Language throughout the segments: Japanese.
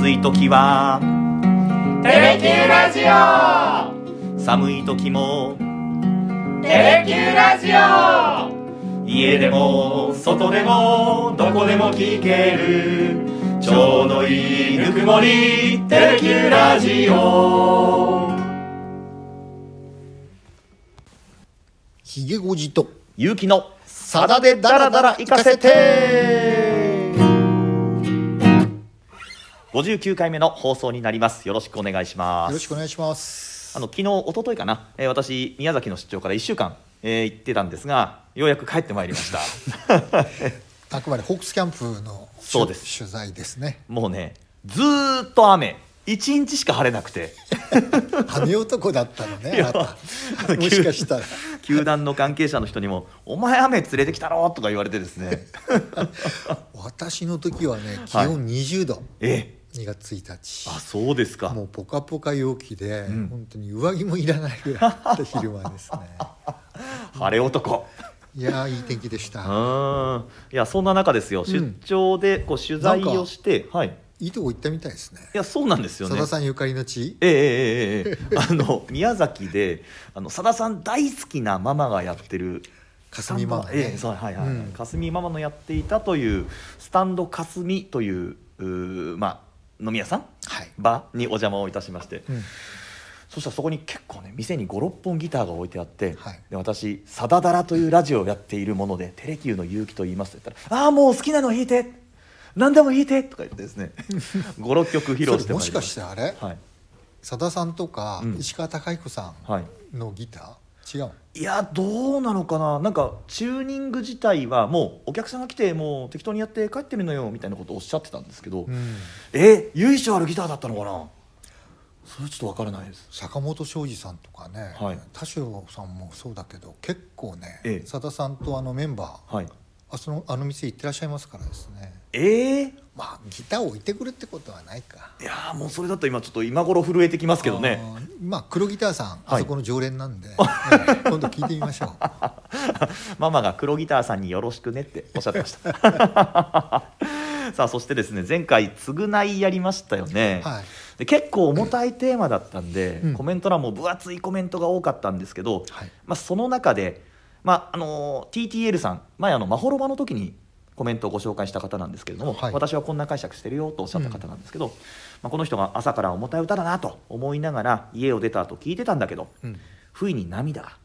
暑い時はテレキューラジオ、寒い時もテレキューラジオ、家でも外でもどこでも聞けるちょうどいいぬくもりテレキューラジオ。ひげごじとゆうきのさだでダラダラ行かせて59回目の放送になります。よろしくお願いします。よろしくお願いします。昨日一昨日かな、私宮崎の出張から1週間、行ってたんですが、ようやく帰ってまいりましたあくまでホークスキャンプのそうです取材ですね。もうね、ずっと雨、1日しか晴れなくて雨男だったのねもしかしたら球団の関係者の人にもお前雨連れてきたろとか言われてですね私の時はね、気温20度、はい、2月1日。あ、そうですか。もうポカポカ陽気で、うん、本当に上着もいらないぐらいだった昼間ですね晴れ男いや、いい天気でした。いや、そんな中ですよ、出張でこう取材をして、はい、いいとこ行ったみたいですね。いや、そうなんですよね。さださんゆかりの地、宮崎でさださん大好きなママがやってるかすみママね、そう、はいはい、うん、かすみママのやっていたというスタンドかすみという、まあ、飲み屋さん、はい、バーにお邪魔をいたしまして、うん、そしたらそこに結構ね、店に 5,6 本ギターが置いてあって、はい、で、私さだだらというラジオをやっているものでテレキューのゆうきと言いますと言ったら、ああ、もう好きなの弾いて、何でも弾いてとか言ってですね5、6曲披露してました。もしかしてあれ、はい、さださんとか、うん、石川貴彦さんのギター、はい、違うの？いや、どうなのかな。なんかチューニング自体はもうお客さんが来てもう適当にやって帰ってるのよみたいなことをおっしゃってたんですけど、うん、由緒あるギターだったのかな。それちょっと分からないです。坂本昌司さんとかね、はい、田代さんもそうだけど、結構ね、さださんとメンバー、はい、あの店行ってらっしゃいますからですね。まあギターを置いてくるってことはないか。いや、もうそれだと今ちょっと今頃震えてきますけどね。まあ黒ギターさん、はい、あそこの常連なんで、今度聞いてみましょうママが黒ギターさんによろしくねっておっしゃってましたさあ、そしてですね、前回償いやりましたよね、はい、で、結構重たいテーマだったんで、うん、コメント欄も分厚いコメントが多かったんですけど、はい、まあ、その中でまあ、TTL さん、前まほろばの時にコメントをご紹介した方なんですけれども、はい、私はこんな解釈してるよとおっしゃった方なんですけど、うん、まあ、この人が朝から重たい歌だなと思いながら家を出た後聞いてたんだけど、うん、不意に涙が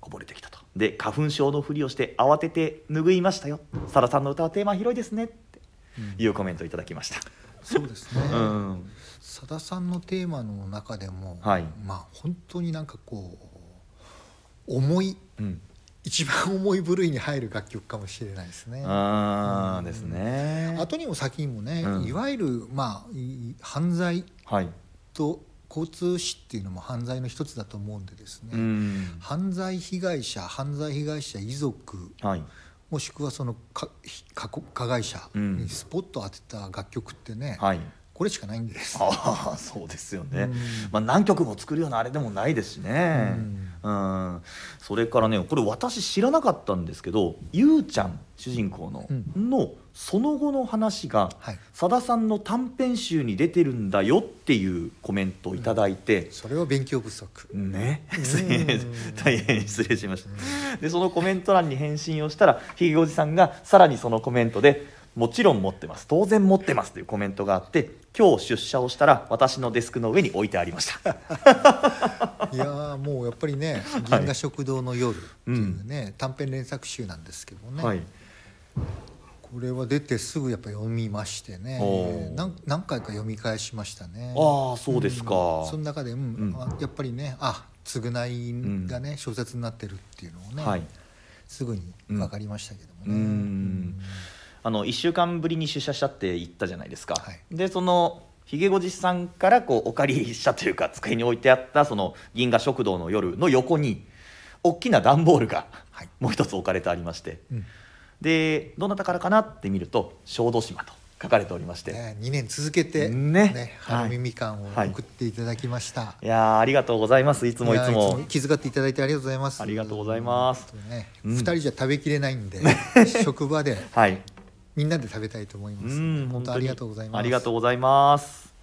こぼれてきたと、うん、で、花粉症のふりをして慌てて拭いましたよ、さださんの歌はテーマ広いですねっていうコメントをいただきました、うん、そうですね、うん、さださんのテーマの中でも、はい、まあ、本当になんかこう重い、うん、一番重い部類に入る楽曲かもしれないですね。あ、うん、ですね。後にも先にもね、うん、いわゆる、まあ、犯罪と交通死っていうのも犯罪の一つだと思うんでですね、うん、犯罪被害者、犯罪被害者遺族、はい、もしくはその加害者にスポット当てた楽曲ってね、うん、はい、これしかないんです。あ、そうですよね、うん、まあ、何曲も作るようなあれでもないですしね、うんうん、それからね、これ私知らなかったんですけど、ゆうちゃん主人公 のその後の話が、はい、さださんの短編集に出てるんだよっていうコメントをいただいて、うん、それは勉強不足ね大変失礼しました、うん、で、そのコメント欄に返信をしたらひげおじさんがさらにそのコメントで、もちろん持ってます、当然持ってますというコメントがあって、今日出社をしたら私のデスクの上に置いてありましたいや、もうやっぱりね、銀河食堂の夜っていうね、はい、うん、短編連作集なんですけどね、はい、これは出てすぐやっぱ読みましてね、何回か読み返しましたね。あ、そうですか、うん、その中で、うんうん、やっぱりね、あ、償いがね、うん、小説になってるっていうのをね、はい、すぐに分かりましたけどもね、うんうん、1週間ぶりに出社したって言ったじゃないですか、はい、で、そのひげごじさんからこうお借りしたというか、机に置いてあったその銀河食堂の夜の横に大きな段ボールがもう一つ置かれてありまして、はい、うん、で、どなたからかなって見ると小豆島と書かれておりまして、ね、2年続けて、ね、ハルミみかんを送っていただきました、はいはい、いや、ありがとうございます。いつもいつも気遣っていただいてありがとうございます。ありがとうございます、ね、うん、2人じゃ食べきれないんで職場で、はい、みんなで食べたいと思います。本当ありがとうございます。ありがとうございます。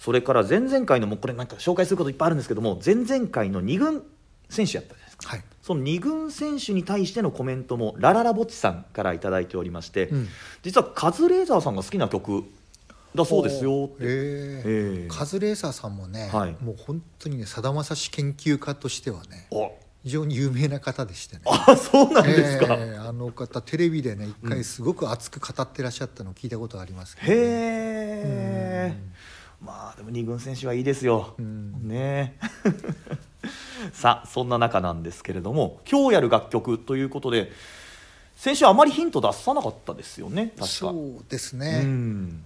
それから前々回のもうこれなんか紹介することいっぱいあるんですけども、前々回の2軍選手やったじゃないですか、はい、その2軍選手に対してのコメントもラララボッチさんからいただいておりまして、うん、実はカズレーザーさんが好きな曲だそうですよって、カズレーザーさんもね、はい、もう本当にねさだまさし研究家としてはね非常に有名な方でしてね。あ、そうなんですか。あの方テレビでね一回すごく熱く語ってらっしゃったのを聞いたことがありますけど、ね、へー、まあでも2軍選手はいいですよ、うん、ねさあそんな中なんですけれども、今日やる楽曲ということで先週あまりヒント出さなかったですよね。確かそうですね、うん、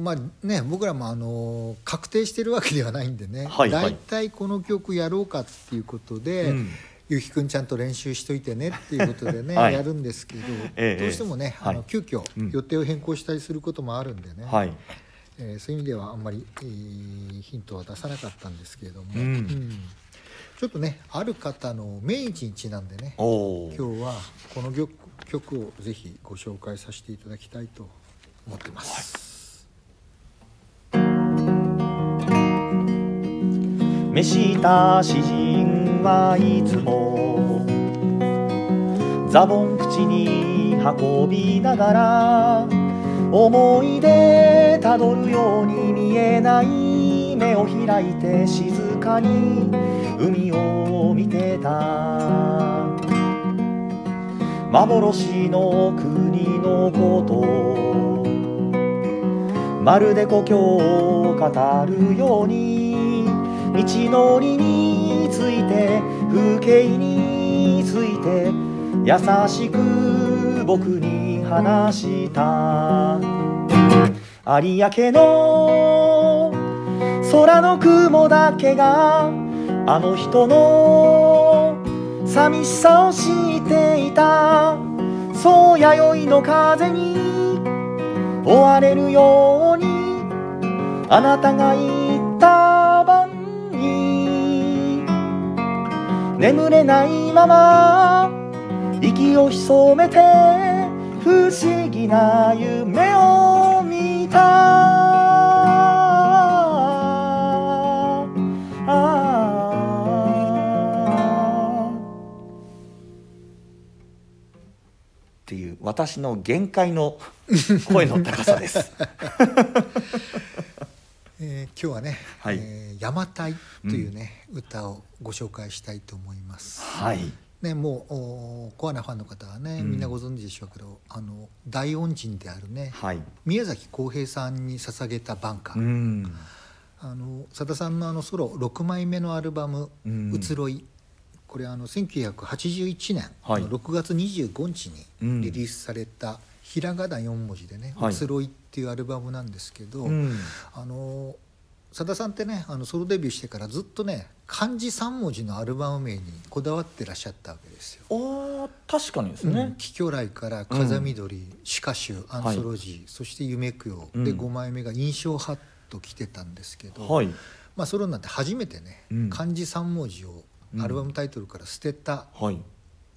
まあね僕らも確定してるわけではないんでね、はいはい、だいたいこの曲やろうかっていうことで、うん、ゆきくんちゃんと練習しといてねっていうことでね、はい、やるんですけど、どうしてもね、急遽予定を変更したりすることもあるんでね、はい、そういう意味ではあんまり、ヒントは出さなかったんですけれども、うんうん、ちょっとねある方の命日にちなんでね今日はこの曲をぜひご紹介させていただきたいと思ってます、はい、召した詩人はいつもザボン口に運びながら思い出たどるように見えない目を開いて静かに海を見てた幻の国のことまるで故郷を語るように道のりについて風景について優しく僕に話した有明の空の雲だけがあの人の寂しさを知っていたそう弥生の風に追われるようにあなたが言った晩に眠れないまま息を潜めて不思議な夢を見たっていう私の限界の声の高さです、今日はね、はい、山隊というね、うん、歌をご紹介したいと思います、はい、ね、もうコアなファンの方はねみんなご存知でしょうけど、うん、大恩人であるね、はい、宮崎康平さんに捧げた挽歌、うん、さださんのソロ6枚目のアルバム、うん、うつろい、これ1981年の6月25日にリリースされたひらがな4文字でね、はい、うつろいっていうアルバムなんですけど、うん、さださんってねソロデビューしてからずっとね漢字3文字のアルバム名にこだわってらっしゃったわけですよ。あ、確かにですね、キキョライから風緑、シカシュ、アンソロジー、はい、そして夢供養で5枚目が印象派と来てたんですけど、はい、まあ、ソロになって初めてね、うん、漢字3文字をアルバムタイトルから捨てた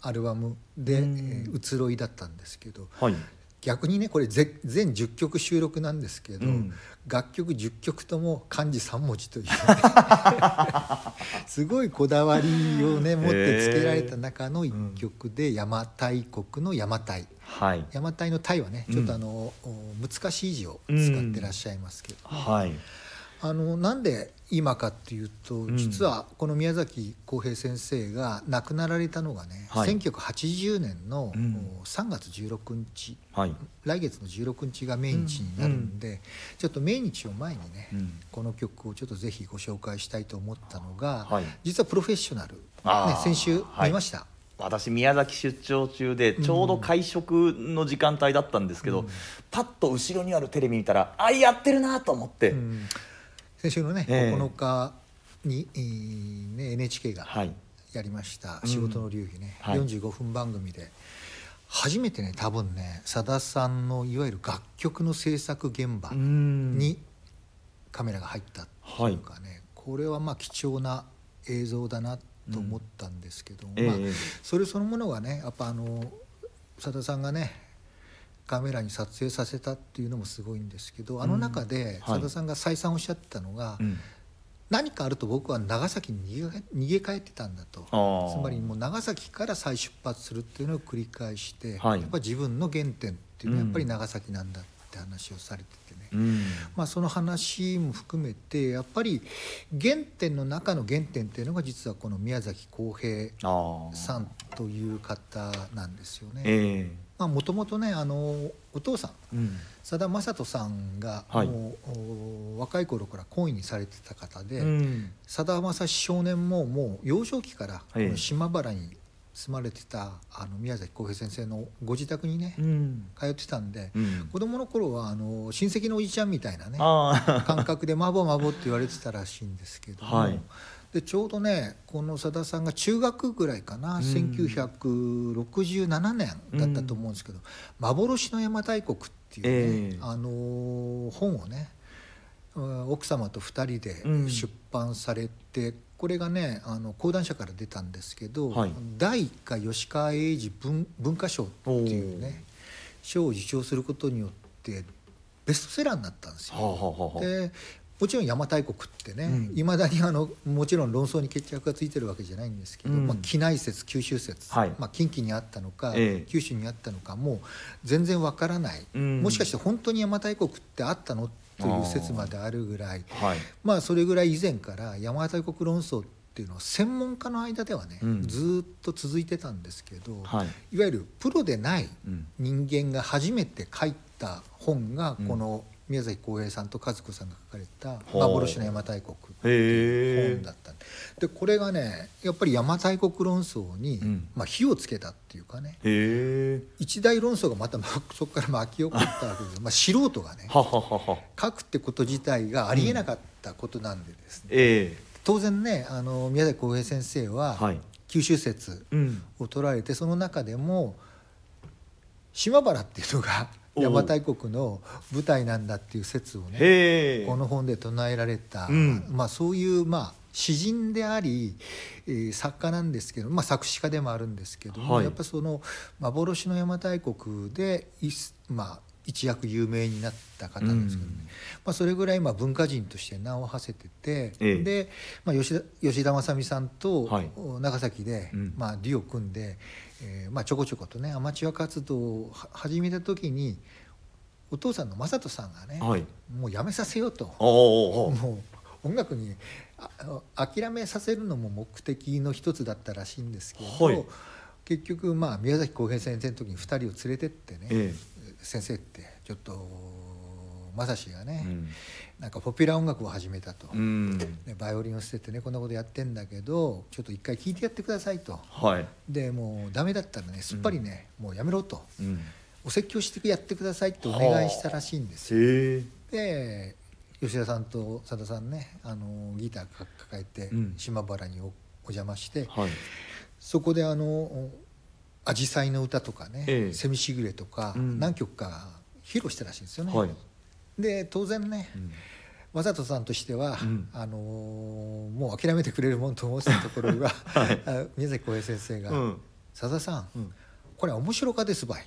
アルバムで、はい、移ろいだったんですけど、はい、逆にねこれ全10曲収録なんですけど、うん、楽曲10曲とも漢字3文字という、ね、すごいこだわりをね持ってつけられた中の1曲で邪馬台国の邪馬台、はい、邪馬台の台はねちょっと難しい字を使ってらっしゃいますけど、うん、はい、なんで今かっていうと実はこの宮崎康平先生が亡くなられたのがね、はい、1980年の3月16日、はい、来月の16日が命日になるんで、うん、ちょっと命日を前にね、うん、この曲をちょっとぜひご紹介したいと思ったのが、はい、実はプロフェッショナル、ね、先週見ました、はい、私宮崎出張中でちょうど会食の時間帯だったんですけど、うん、パッと後ろにあるテレビ見たらあ、やってるなと思って、うん、先週のね、9日に、ね、NHK がやりました、はい、仕事の流儀ね、うん、はい、45分番組で初めてね多分ねさださんのいわゆる楽曲の制作現場にカメラが入ったっていうかね、はい、これはまあ貴重な映像だなと思ったんですけど、うん、まあ、それそのものがねやっぱさださんがねカメラに撮影させたっていうのもすごいんですけど、あの中でさださんが再三おっしゃってたのが、何かあると僕は長崎に逃げ帰ってたんだと、つまりもう長崎から再出発するっていうのを繰り返して、やっぱり自分の原点っていうのはやっぱり長崎なんだって話をされててね、その話も含めてやっぱり原点の中の原点っていうのが実はこの宮崎康平さんという方なんですよね。もともとね、お父さんさだまさとさんがもう、若い頃から懇意にされてた方で、さだまさし少年ももう幼少期からこの島原に住まれてた宮崎康平先生のご自宅にね、通ってたんで、子供の頃は親戚のおじちゃんみたいなね感覚でまぼまぼって言われてたらしいんですけども、でちょうどねこのさださんが中学ぐらいかな、1967年だったと思うんですけど、幻の邪馬台国っていう、ね本をね奥様と2人で出版されて、これがね講談社から出たんですけど、第1回吉川英治 文化賞っていうね賞を受賞することによってベストセラーになったんですよ。でもちろん邪馬台国ってねいま、だにもちろん論争に決着がついてるわけじゃないんですけど、畿内説九州説、近畿にあったのか、九州にあったのかもう全然わからない、もしかして本当に邪馬台国ってあったのという説まであるぐらい、それぐらい以前から邪馬台国論争っていうのは専門家の間ではね、ずっと続いてたんですけど、いわゆるプロでない人間が初めて書いた本がこの、宮崎康平さんと和子さんが書かれた幻の邪馬台国っていう本だったんで、これがねやっぱり邪馬台国論争に、火をつけたっていうかね、一大論争がまたそこから巻き起こったわけです。素人がね書くってこと自体がありえなかったことなんでですね、当然ね宮崎康平先生は、九州説を取られて、その中でも島原っていうのが邪馬台国の舞台なんだっていう説をねこの本で唱えられた、そういう詩人であり、作家なんですけど、作詞家でもあるんですけども、やっぱその幻の邪馬台国で一躍有名になった方なんですけどね、それぐらい文化人として名を馳せてて、で、吉田正美さんと長崎で、デュオを組んで、ちょこちょことねアマチュア活動を始めた時にお父さんの正人さんがね、もうやめさせようと、もう音楽に諦めさせるのも目的の一つだったらしいんですけど、結局宮崎康平先生の時に2人を連れてってね、先生ってちょっとまさしがね、なんかポピュラー音楽を始めたと、バイオリンを捨ててねこんなことやってんだけどちょっと一回聴いてやってくださいと、でもうダメだったらねすっぱりね、もうやめろと、お説教してやってくださいってお願いしたらしいんですよ。で吉田さんとさださんねギター抱えて島原に お邪魔して、そこでアジサイの歌とかね、セミシグレとか、何曲か披露したらしいんですよね、で当然ね、わざとさんとしては、もう諦めてくれるもんと思ってたところが、宮崎康平先生が、さださん、これ面白かですばい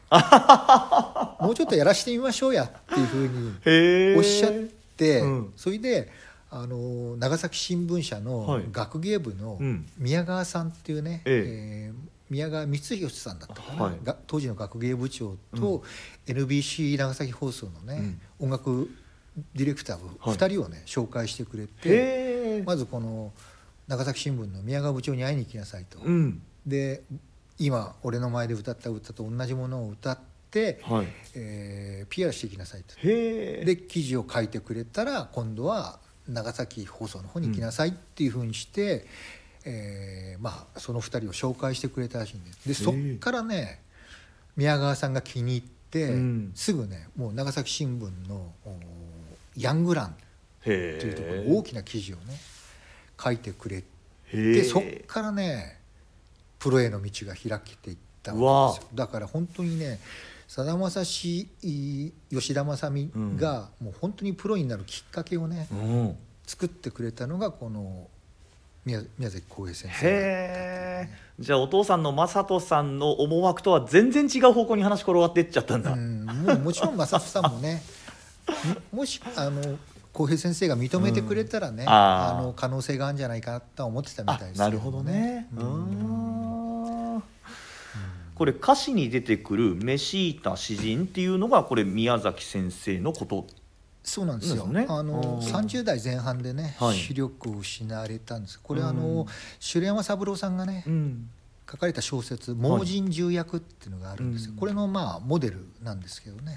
もうちょっとやらしてみましょうやっていうふうにおっしゃって、それで長崎新聞社の学芸部の宮川さんっていうね、宮川光弘さんだったかな、当時の学芸部長と NBC 長崎放送のね、音楽ディレクターを2人をね、紹介してくれて、まずこの長崎新聞の宮川部長に会いに行きなさいと、で今俺の前で歌った歌と同じものを歌って、PR していきなさいと、で記事を書いてくれたら今度は長崎放送の方に行きなさいっていうふうにして、その2人を紹介してくれたらしいんです。でそっからね宮川さんが気に入って、すぐねもう長崎新聞のヤングランっていうところに大きな記事をね書いてくれて、そっからねプロへの道が開けていったわけですよ。だから本当にねさだまさし吉田まさみがもう本当にプロになるきっかけをね、作ってくれたのがこの宮崎光平先生、ね、じゃあお父さんの正人さんの思惑とは全然違う方向に話転がっていっちゃったんだ。もちろん正人さんもねもし光平先生が認めてくれたらね、可能性があるんじゃないかと思ってたみたいです、ね、なるほどね。これ歌詞に出てくるめしいた詩人っていうのがこれ宮崎先生のことそうなんですよね。30代前半でね、視力を失われたんです。これ白山三郎さんがね、書かれた小説盲人重役っていうのがあるんですよ、これのまあモデルなんですけどね、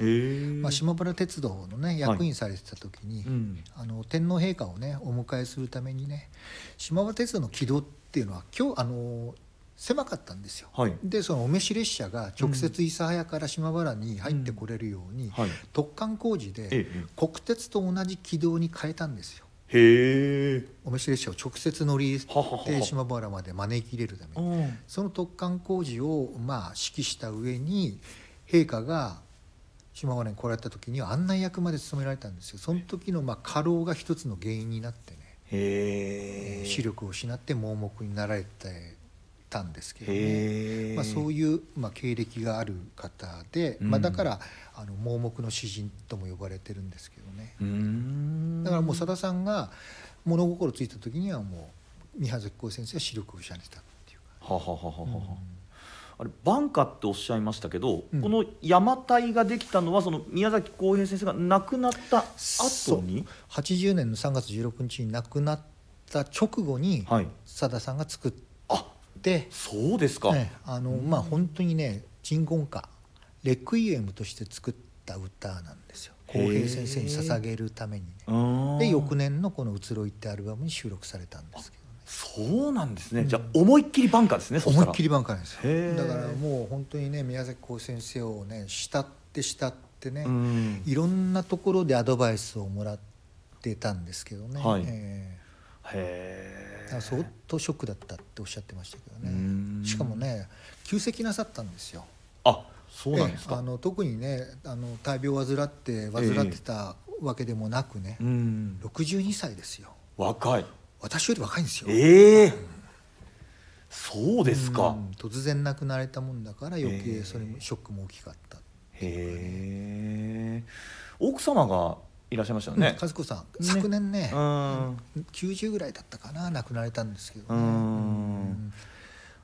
島原鉄道のね役員されてた時に、天皇陛下をねお迎えするためにね島原鉄道の軌道っていうのは今日狭かったんですよ、でそのお召し列車が直接諫早から島原に入ってこれるように、突貫工事で国鉄と同じ軌道に変えたんですよ。へえ。お召し列車を直接乗り入れて島原まで招き入れるためにその突貫工事をまあ指揮した上に陛下が島原に来られた時には案内役まで務められたんですよ。その時のまあ過労が一つの原因になってね、視力を失って盲目になられてたんですけどね、そういう、経歴がある方で、だから盲目の詩人とも呼ばれてるんですけどね。だからもうさださんが物心ついた時にはもう宮崎光先生は視力を失ってたっていうか。あれ晩夏っておっしゃいましたけど、この邪馬台ができたのはその宮崎光平先生が亡くなった後に80年の3月16日に亡くなった直後にさださんが作ったでそうですか、本当にね鎮魂歌レクイエムとして作った歌なんですよ。光平先生に捧げるためにね。で翌年のこの移ろいってアルバムに収録されたんですけどね。そうなんですね、じゃあ思いっきり晩夏ですね。思いっきり晩夏ですよ。だからもう本当にね宮崎光先生をね慕ってね、いろんなところでアドバイスをもらってたんですけどね、相当ショックだったっておっしゃってましたけどね。しかもね急逝なさったんですよ。そうなんですか。特にね大病を患ってたわけでもなくね、62歳ですよ。若い。私より若いんですよ。そうですか。突然亡くなられたもんだから余計それもショックも大きかったっていうかね。奥様がいらっしゃいましたね、和子さん。昨年ね90ぐらいだったかな亡くなられたんですけどね。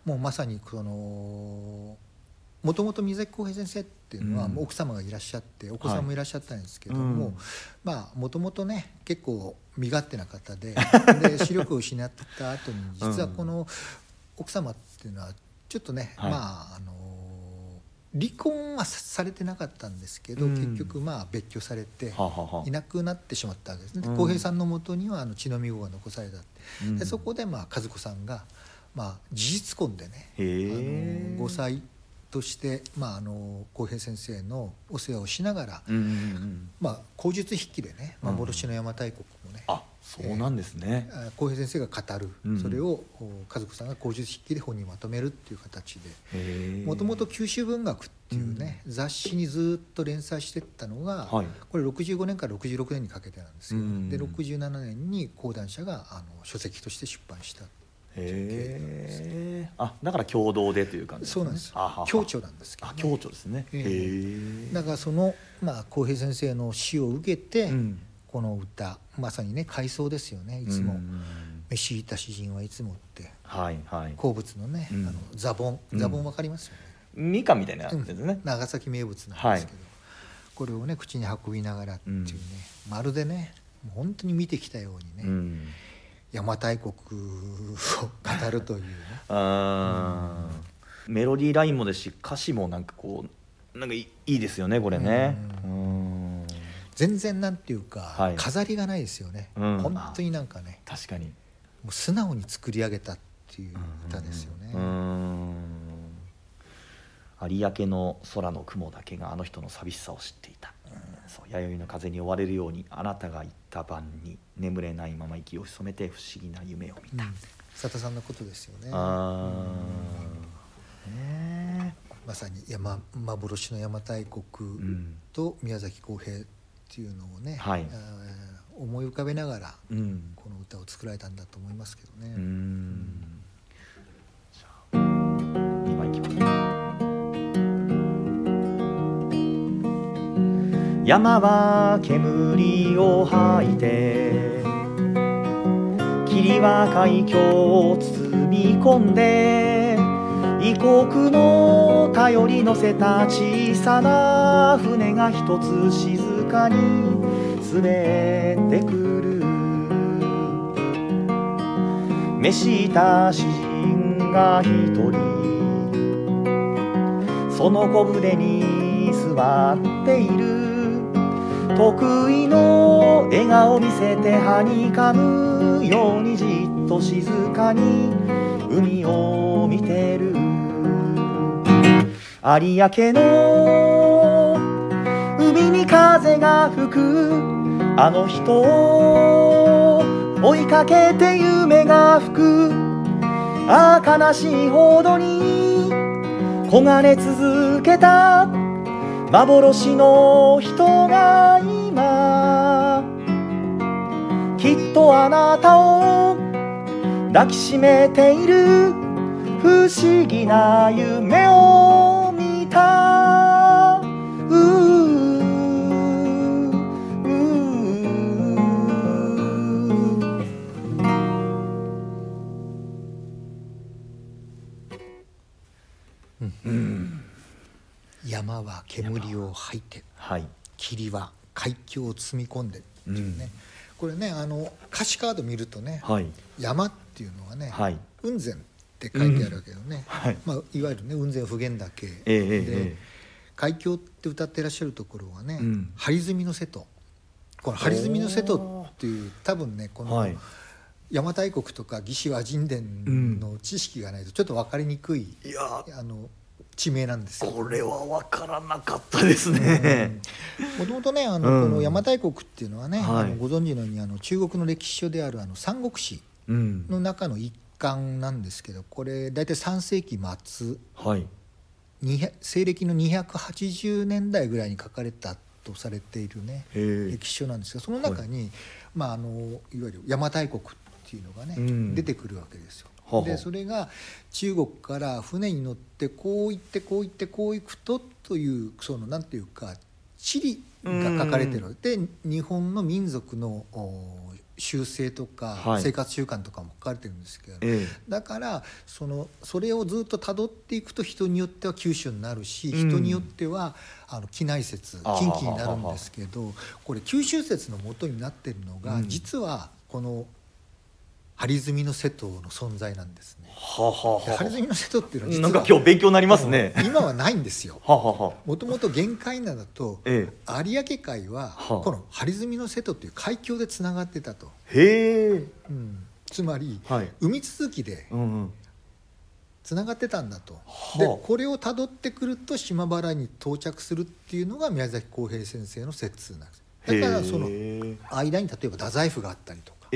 もうまさにもともと宮崎光平先生っていうのは奥様がいらっしゃってお子さんもいらっしゃったんですけども、もともとね結構身勝手な方 で視力を失ってた後に実はこの奥様っていうのはちょっとね、離婚はされてなかったんですけど、結局別居されていなくなってしまったわけですね。光平さんのもとには血のみ子が残されたって、でそこで和子さんが、事実婚でね後妻として光平先生のお世話をしながら口述筆記でね幻の邪馬台国もね、そうなんですね。光平先生が語る、それを和子さんが口述筆記で本にまとめるっていう形で、もともと九州文学っていうね、雑誌にずっと連載してったのが、これ65年から66年にかけてなんですけど、で67年に講談社が書籍として出版したっていう経緯なんですね。だから共同でという感じですね。そうなんです。共著なんですけどね。共著ですね。だからその光平先生の死を受けて、この歌まさにね回想ですよね。いつも召しいた詩人はいつもって、好物のねザボンわかりますよね。みかんみたいなやつですね。長崎名物なんですけど、これをね口に運びながらっていうね、まるでねもう本当に見てきたようにね、邪馬台国を語るというねメロディーラインもですし歌詞もいいですよねこれね。全然なんていうか、飾りがないですよね、本当にね。確かにもう素直に作り上げたっていう歌ですよね。有明の空の雲だけがあの人の寂しさを知っていた、そう弥生の風に追われるようにあなたが言った晩に眠れないまま息を潜めて不思議な夢を見た、佐田さんのことですよね。まさに幻の邪馬台国と宮崎光平っていうのをね、思い浮かべながら、うん、この歌を作られたんだと思いますけどね。じゃあ2番いきます。山は煙を吐いて霧は海峡を包み込んで異国の頼り乗せた小さな船が一つ静かに滑ってくる。召した詩人が一人その小舟に座っている。得意の笑顔見せてはにかむようにじっと静かに海を見てる。有明の海に風が吹くあの人を追いかけて夢が吹く。ああ悲しいほどに焦がれ続けた幻の人が今きっとあなたを抱きしめている。不思議な夢を見た。山は煙を吐いて、はい、霧は海峡を積み込んでっていうね、うん、これね歌詞カード見るとね、はい、山っていうのはね、はい、雲仙って書いてあるわけよね、うんはいまあ、いわゆるね雲仙普賢岳で、海峡って歌ってらっしゃるところはね、うん、張積の瀬戸。この張積の瀬戸っていう多分ねこの、はい、邪馬台国とか魏志倭人伝の知識がないとちょっと分かりにくい、うん、いや地名なんですよ。これは分からなかったですね。もともとねこの邪馬台国っていうのはね、はい、ご存知のように中国の歴史書である三国志の中の一環なんですけど、これ大体3世紀末、はい、西暦の280年代ぐらいに書かれたとされているね歴史書なんですが、その中に、はいまあ、いわゆる邪馬台国っていうのがね、うん、出てくるわけですよ。でそれが中国から船に乗ってこう行ってこう行ってこう行くとというそのなんていうか地理が書かれてる。で日本の民族の習性とか生活習慣とかも書かれてるんですけど、はいだからそれをずっと辿っていくと人によっては九州になるし、人によっては畿内説近畿になるんですけど、これ九州説の元になってるのが実はこの張積の瀬戸の存在なんですね。はあはあ、張積の瀬戸っていうのはなんか今日勉強になりますね。今はないんですよ。もともと玄界灘だと、有明海はこの張積の瀬戸という海峡でつながってたと。へうん、つまり、はい、海続きでつながってたんだと。うんうん、でこれをたどってくると島原に到着するっていうのが宮崎康平先生の説なんです。だからその間に例えば太宰府があったりとか。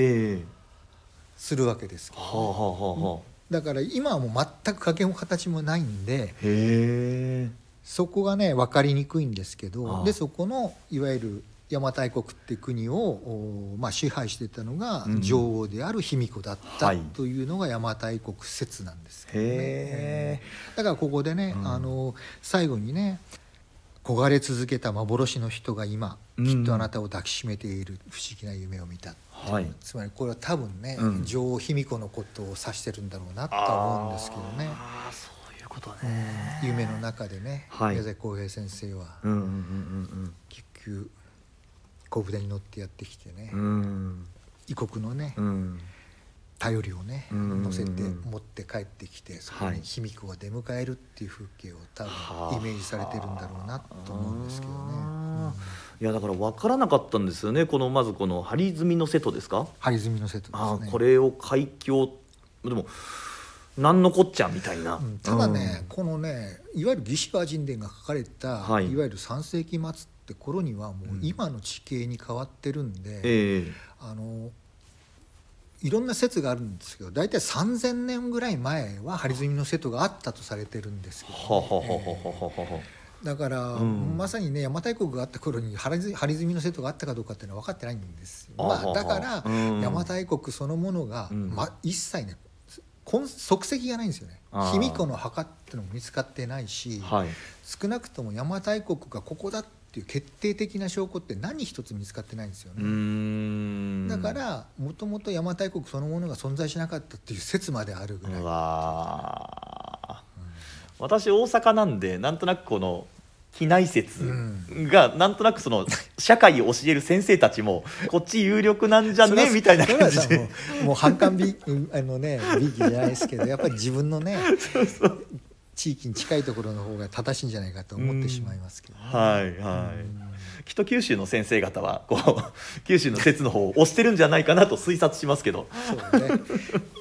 するわけですけど、ねはあはあはあ、だから今はもう全く影も形もないんでへそこがね分かりにくいんですけど、ああでそこのいわゆる邪馬台国って国を、まあ、支配してたのが女王である卑弥呼だった、うん、というのが邪馬台国説なんですけどね、はい、へだからここでね、うん、最後にね焦がれ続けた幻の人が今、うん、きっとあなたを抱きしめている不思議な夢を見た、はい、つまりこれは多分ね、うん、女王卑弥呼のことを指してるんだろうなとは思うんですけどね。あそういうことね、夢の中でね、はい、宮崎康平先生は、うんうんうんうん、結局小舟に乗ってやってきてね、うん、異国のね、うん、頼りをね、うん、乗せて持って帰ってきて、うん、そこに卑弥呼が出迎えるっていう風景を多分イメージされてるんだろうなと思うんですけどね、うんいやだから分からなかったんですよね。このまずこの張積の瀬戸ですか。張積の瀬戸ですね。これを海峡でも何のこっちゃみたいな、うん、ただね、うん、このねいわゆる魏志倭人伝が書かれた、はい、いわゆる3世紀末って頃にはもう今の地形に変わってるんで、うんいろんな説があるんですけど、大体3000年ぐらい前は張積の瀬戸があったとされてるんですけど、ねはははははははだから、うん、まさにね邪馬台国があった頃に張り墨の制度があったかどうかっていうのは分かってないんですよ。まあ、だから邪馬台国そのものが、うん一切ね足跡がないんですよね。卑弥呼の墓ってのも見つかってないし、はい、少なくとも邪馬台国がここだっていう決定的な証拠って何一つ見つかってないんですよね。うーんだからもともと邪馬台国そのものが存在しなかったっていう説まであるぐらい。うわ私大阪なんでなんとなくこの機内説がなんとなくその社会を教える先生たちもこっち有力なんじゃねみたいな感じでもう反感美義じゃないですけどやっぱり自分のねそうそう地域に近いところの方が正しいんじゃないかと思ってしまいますけど、ねはいはい、きっと九州の先生方はこう九州の説の方を推してるんじゃないかなと推察しますけどそう、ね、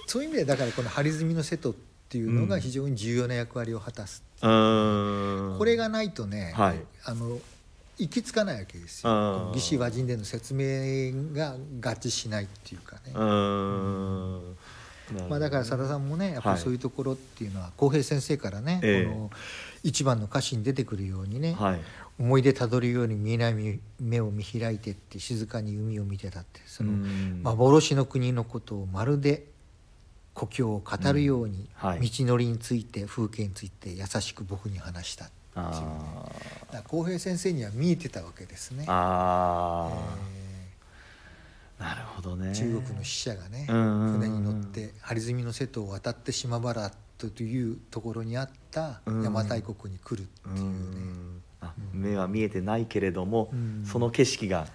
そういう意味でだからこの張り墨の瀬戸っていうのが非常に重要な役割を果たす、これがないとね、はい、行き着かないわけですよ。魏志倭人伝の説明が合致しないっていうかねまあ、だから佐田さんもねやっぱりそういうところっていうのは浩平先生からね、この一番の歌詞に出てくるようにね、はい、思い出たどるように見えない目を見開いてって静かに海を見てたってその幻の国のことをまるで故郷を語るように、はい、道のりについて風景について優しく僕に話したっていう、ね、だ浩平先生には見えてたわけですね。あ、なるほどね。中国の使者がね、船に乗って張墨の瀬戸を渡って島原というところにあった邪馬台国に来るっていうね、あ、目は見えてないけれども、その景色が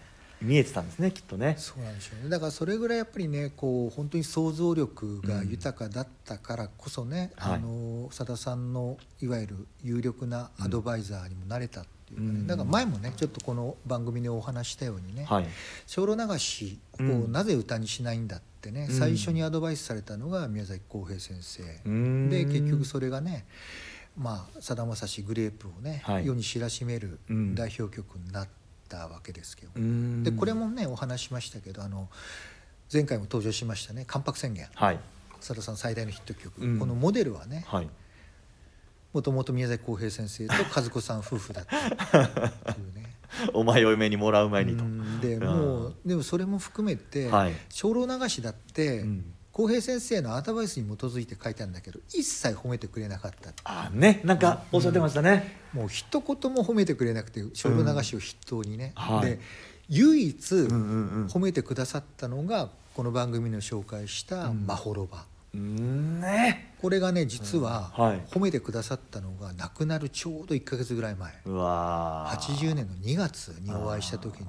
見えてたんですね、きっとね。そうなんでしょうね。だからそれぐらいやっぱりねこう本当に想像力が豊かだったからこそね、佐田さんのいわゆる有力なアドバイザーにもなれたっていうかね、だから前もねちょっとこの番組でお話したようにね、精霊流しをなぜ歌にしないんだってね、最初にアドバイスされたのが宮崎康平先生、で結局それがねまあさだまさしグレープをね、世に知らしめる代表曲になってたわけですけど、でこれもねお話しましたけど前回も登場しましたね「関白宣言」、はい、佐田さん最大のヒット曲、このモデルはねもともと宮崎康平先生と和子さん夫婦だったっていうねお前を嫁にもらう前にと。でもうでもそれも含めて「精霊流し」だって、康平先生のアドバイスに基づいて書いたんだけど一切褒めてくれなかったって。ああね、なんかおっしゃってましたね、もう一言も褒めてくれなくて精霊流しを筆頭にね、で唯一褒めてくださったのがこの番組の紹介したまほろば、これがね実は褒めてくださったのが亡くなるちょうど1ヶ月ぐらい前、80年の2月にお会いした時に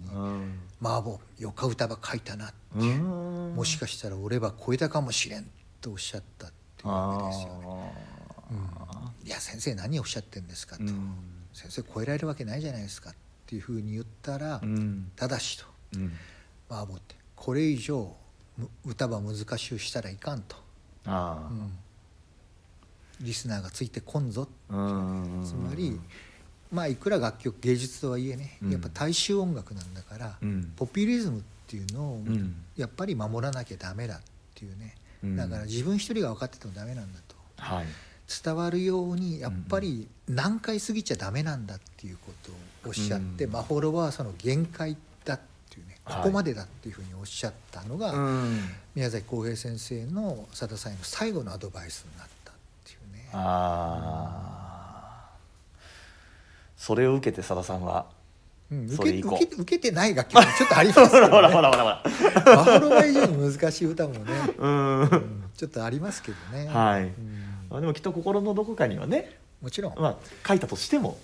マーボーよか歌ば書いたなって、もしかしたら俺ば超えたかもしれんとおっしゃったっていうわけですよね。いや先生何をおっしゃってんですかと、先生超えられるわけないじゃないですかっていうふうに言ったら、ただしと、マーボーってこれ以上歌ば難しゅうしたらいかんと、リスナーがついてこんぞっていうね、つまりまあいくら楽曲芸術とはいえね、やっぱ大衆音楽なんだから、ポピュリズムっていうのをやっぱり守らなきゃダメだっていうね、だから自分一人が分かっててもダメなんだと、伝わるようにやっぱり難解すぎちゃダメなんだっていうことをおっしゃって、まほろばはその限界だっていうね、ここまでだっていうふうにおっしゃったのが、宮崎康平先生のさださんへの最後のアドバイスになったっていうね。それを受けてさださんは、受けてない楽曲ちょっとありますけどね。ほらまほろば以上の難しい歌もね、ちょっとありますけどね。でもきっと心のどこかにはね、もちろん、書いたとしても、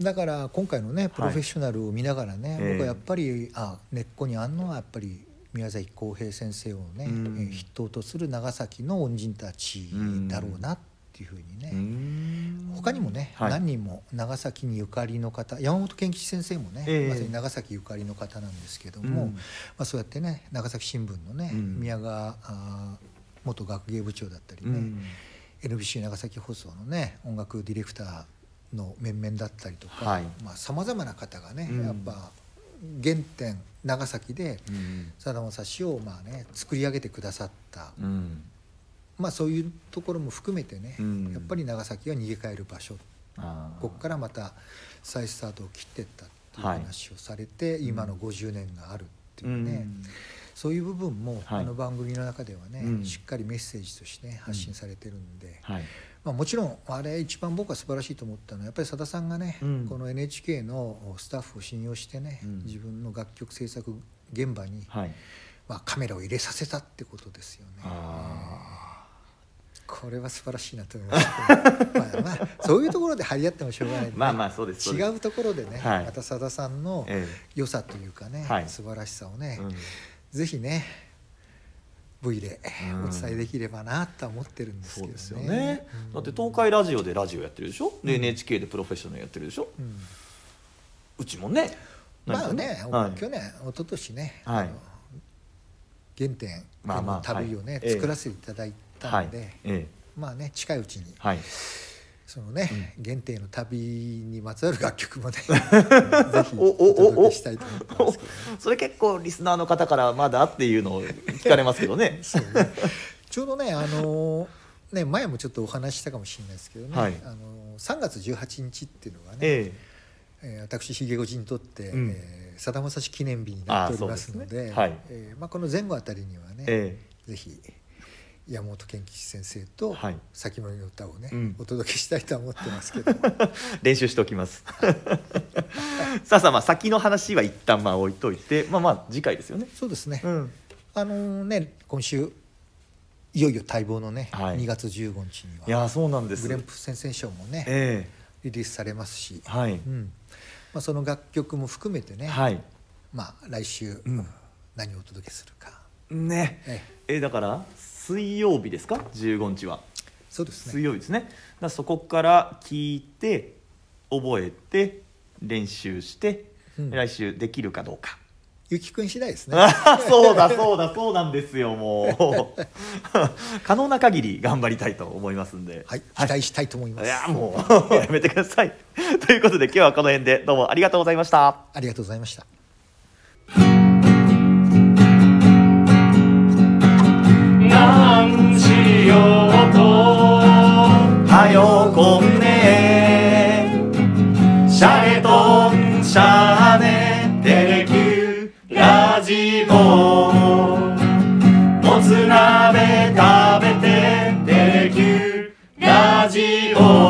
だから今回のねプロフェッショナルを見ながらね、僕はやっぱり根っこにあるのはやっぱり宮崎康平先生をね、筆頭とする長崎の恩人たちだろうなっていうふうにね、他にもね、何人も長崎にゆかりの方、山本健吉先生もね、まさに長崎ゆかりの方なんですけども、そうやってね長崎新聞のね、宮川元学芸部長だったりね、NBC 長崎放送のね音楽ディレクターの面々だったりとか、さまざまな方がね、やっぱ原点長崎でさだまさしをまあね作り上げてくださった、そういうところも含めてね、やっぱり長崎は逃げ帰る場所っここからまた再スタートを切っていったっていう話をされて、はい、今の50年があるっていうね、うん、そういう部分も、はい、あの番組の中ではね、うん、しっかりメッセージとして、ね、発信されてるんで、うんはいまあ、もちろんあれ一番僕は素晴らしいと思ったのはやっぱりさださんがね、うん、この NHK のスタッフを信用してね、うん、自分の楽曲制作現場に、はいまあ、カメラを入れさせたってことですよね。これは素晴らしいなと思いますまあまあそういうところで張り合ってもしょうがないので、まあまあそうです、違うところでね、はい、またさださんの良さというかね、はい、素晴らしさをね、うん、ぜひね V でお伝えできればなと思ってるんですけど ね、うん、そうですよね。だって東海ラジオでラジオやってるでしょ、うん、で NHK でプロフェッショナルやってるでしょ、うん、うちもねまあね、はい、去年一昨年ね、はい、原点の旅をね、まあまあはい、作らせていただいてはいまあね、近いうちに、はいそのねうん、原点の旅にまつわる楽曲もねぜひお届けしたいと思ってますけど、ね、それ結構リスナーの方からまだっていうのを聞かれますけど ね、 そうねちょうど ね、ね前もちょっとお話したかもしれないですけどね、はい3月18日っていうのがね、私ひげごじにとって、うんさだまさし記念日になっておりますの で、ねはいまあ、この前後あたりにはね、ぜひ山本健吉先生と先森の歌をね、はいうん、お届けしたいと思ってますけど練習しておきますさあさあ、まあ、先の話は一旦まあ置いといて、まあ、まあ次回ですよね。そうですね、うん、ね今週いよいよ待望のね、はい、2月15日にはいやそうなんですグレンプセンセーションもね、リリースされますし、はいうんまあ、その楽曲も含めてね、はいまあ、来週、うん、何をお届けするかねだから水曜日ですか15日はそうですね水曜日ですね。だそこから聞いて覚えて練習して、うん、来週できるかどうかゆきくん次第ですねそうだそうだそうなんですよもう可能な限り頑張りたいと思いますんで、はい、期待したいと思います、はい、いやもうやめてくださいということで今日はこの辺でどうもありがとうございました。ありがとうございました。はよこんねえシャレとんしゃねテレキューラジオもつ鍋食べてテレキューラジオ